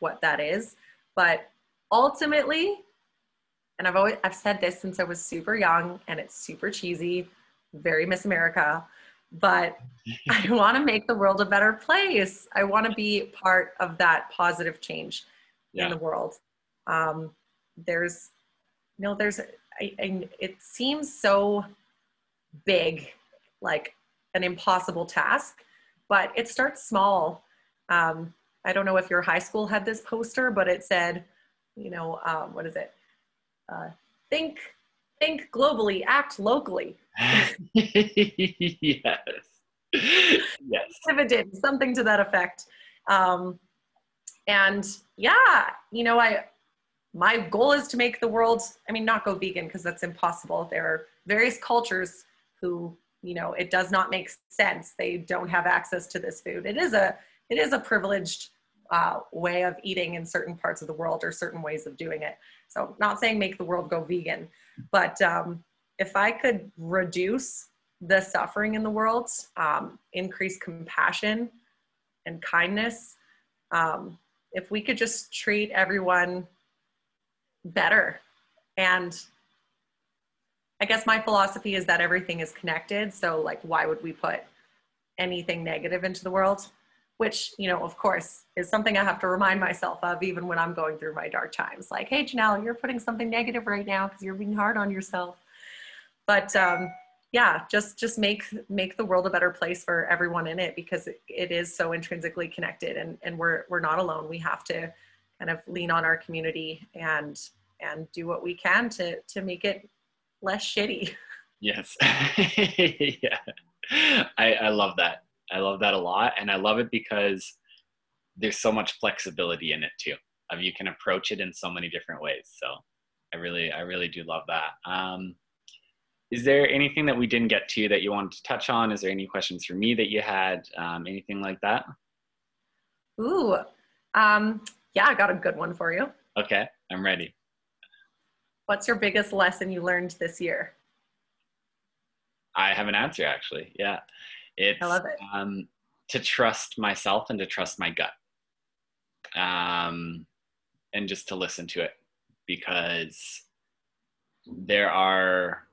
what that is. But ultimately, and I've said this since I was super young, and it's super cheesy, very Miss America, but I want to make the world a better place. I want to be part of that positive change in the world. It seems so big, like an impossible task, but it starts small. I don't know if your high school had this poster, but it said, you know, what is it? Think globally, act locally. Yes. Yes. Dividend, something to that effect. And yeah, you know, my goal is to make the world, I mean, not go vegan because that's impossible. There are various cultures who, you know, it does not make sense. They don't have access to this food. It is a privileged way of eating in certain parts of the world or certain ways of doing it. So not saying make the world go vegan, but if I could reduce the suffering in the world, increase compassion and kindness, if we could just treat everyone better. And I guess my philosophy is that everything is connected. So like, why would we put anything negative into the world? Which, you know, of course, is something I have to remind myself of even when I'm going through my dark times. Like, hey, Janelle, you're putting something negative right now because you're being hard on yourself. But yeah, just make the world a better place for everyone in it, because it is so intrinsically connected, and we're not alone. We have to kind of lean on our community and do what we can to make it less shitty. Yes. Yeah. I love that. I love that a lot. And I love it because there's so much flexibility in it too. You can approach it in so many different ways. So I really do love that. Is there anything that we didn't get to that you wanted to touch on? Is there any questions for me that you had? Anything like that? Ooh, yeah, I got a good one for you. Okay, I'm ready. What's your biggest lesson you learned this year? I have an answer, actually. Yeah. It's, I love it. To trust myself and to trust my gut. And just to listen to it, because there are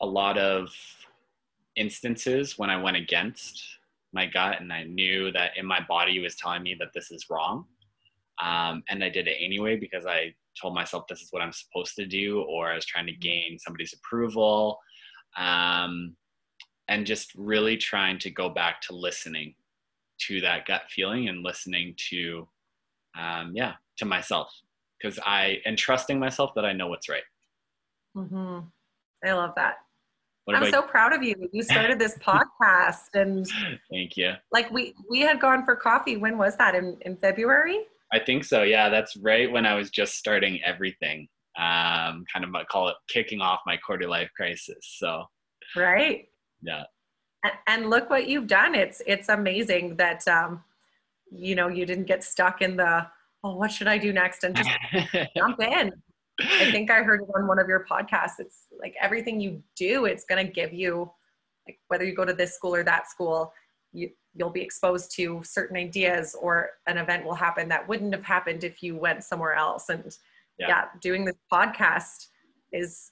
a lot of instances when I went against my gut and I knew that in my body was telling me that this is wrong. And I did it anyway because I told myself this is what I'm supposed to do, or I was trying to gain somebody's approval. And just really trying to go back to listening to that gut feeling and listening to, to myself, because and trusting myself that I know what's right. Mm-hmm. I love that. I'm so proud of you. You started this podcast and thank you. Like we had gone for coffee. When was that? In February? I think so. Yeah. That's right. When I was just starting everything, kind of call it kicking off my quarter life crisis. So, right. Yeah. And look what you've done. It's amazing that, you didn't get stuck in the, oh, what should I do next? And just jump in. I think I heard it on one of your podcasts. It's like everything you do, it's going to give you, like whether you go to this school or that school, you'll be exposed to certain ideas, or an event will happen that wouldn't have happened if you went somewhere else. And yeah, doing this podcast is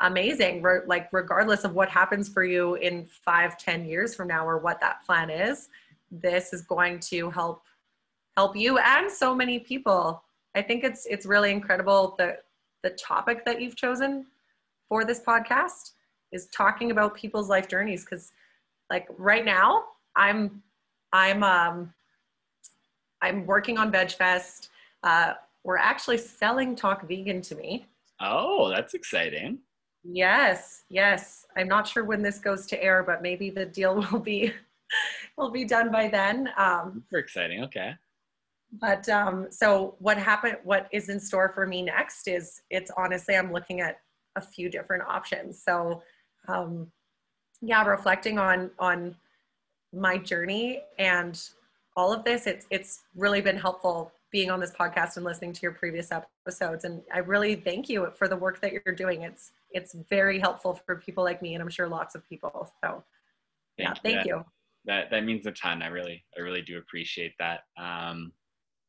amazing. Like regardless of what happens for you in 5-10 years from now, or what that plan is, this is going to help you and so many people. I think it's really incredible that the topic that you've chosen for this podcast is talking about people's life journeys. Cause like right now I'm working on VegFest. We're actually selling Talk Vegan to Me. Oh, that's exciting. Yes. Yes. I'm not sure when this goes to air, but maybe the deal will be done by then. Super exciting. Okay. But, so what is in store for me next is, it's honestly, I'm looking at a few different options. So, reflecting on my journey and all of this, it's really been helpful being on this podcast and listening to your previous episodes. And I really thank you for the work that you're doing. It's very helpful for people like me, and I'm sure lots of people. So thank you. That means a ton. I really do appreciate that.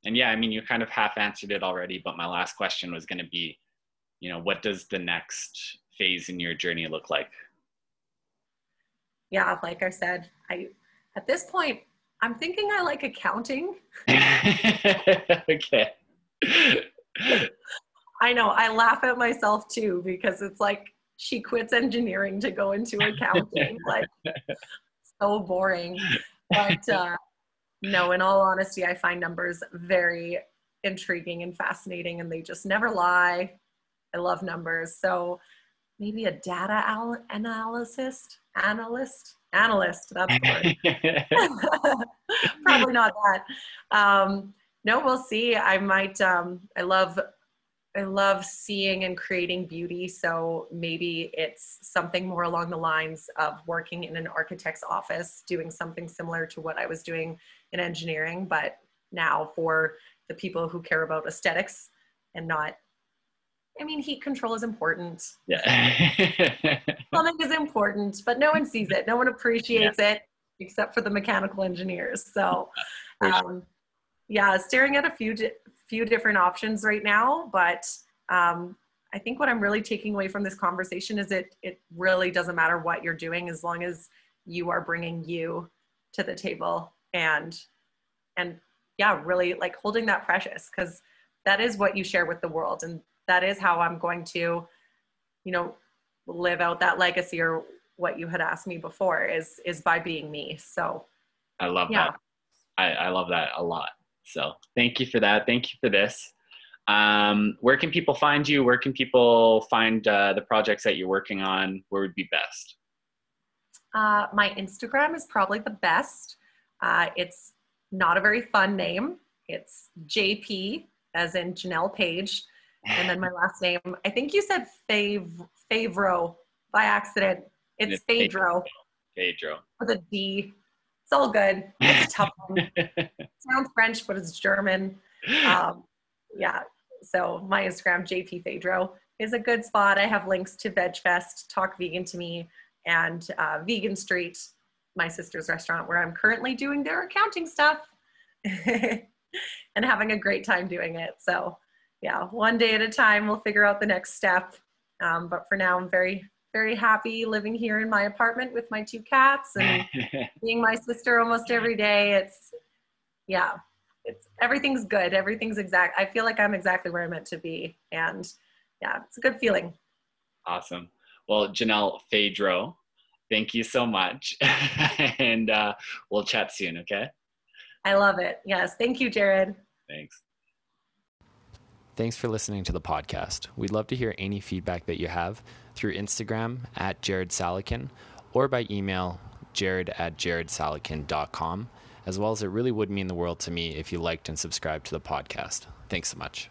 And yeah, I mean, you kind of half answered it already, but my last question was going to be, what does the next phase in your journey look like? Yeah, like I said, at this point, I'm thinking I like accounting. Okay. I know, I laugh at myself too, because it's like, she quits engineering to go into accounting. Like, so boring. But, no, in all honesty, I find numbers very intriguing and fascinating, and they just never lie. I love numbers. So maybe a data analyst, that's the word. Probably not that. No, we'll see. I might, I love seeing and creating beauty. So maybe it's something more along the lines of working in an architect's office, doing something similar to what I was doing in engineering, but now for the people who care about aesthetics and not, I mean, heat control is important. Yeah. Plumbing is important, but no one sees it. No one appreciates it except for the mechanical engineers. So staring at a few different options right now, but I think what I'm really taking away from this conversation is it really doesn't matter what you're doing, as long as you are bringing you to the table and really like holding that precious, because that is what you share with the world, and that is how I'm going to live out that legacy, or what you had asked me before is by being me. So I love that. I love that a lot. So thank you for that. Thank you for this. Where can people find you? Where can people find the projects that you're working on? Where would be best? My Instagram is probably the best. It's not a very fun name. It's JP, as in Janelle Page. And then my last name, I think you said Favreau by accident. It's Pedro. Pedro. With a D. It's all good. It's a tough one. It sounds French, but it's German. So my Instagram, JP Pedro, is a good spot. I have links to VegFest, Talk Vegan to Me, and Vegan Street, my sister's restaurant, where I'm currently doing their accounting stuff and having a great time doing it. So yeah, one day at a time, we'll figure out the next step. But for now, I'm very, very happy living here in my apartment with my two cats and being my sister almost every day. It's, yeah, it's, everything's good. Everything's exact. I feel like I'm exactly where I'm meant to be. And yeah, it's a good feeling. Awesome. Well, Janelle Pedrau, thank you so much. And we'll chat soon. Okay. I love it. Yes. Thank you, Jared. Thanks. Thanks for listening to the podcast. We'd love to hear any feedback that you have through Instagram at Jared Salikin or by email jared@jaredsalikin.com, as well as it really would mean the world to me if you liked and subscribed to the podcast. Thanks so much.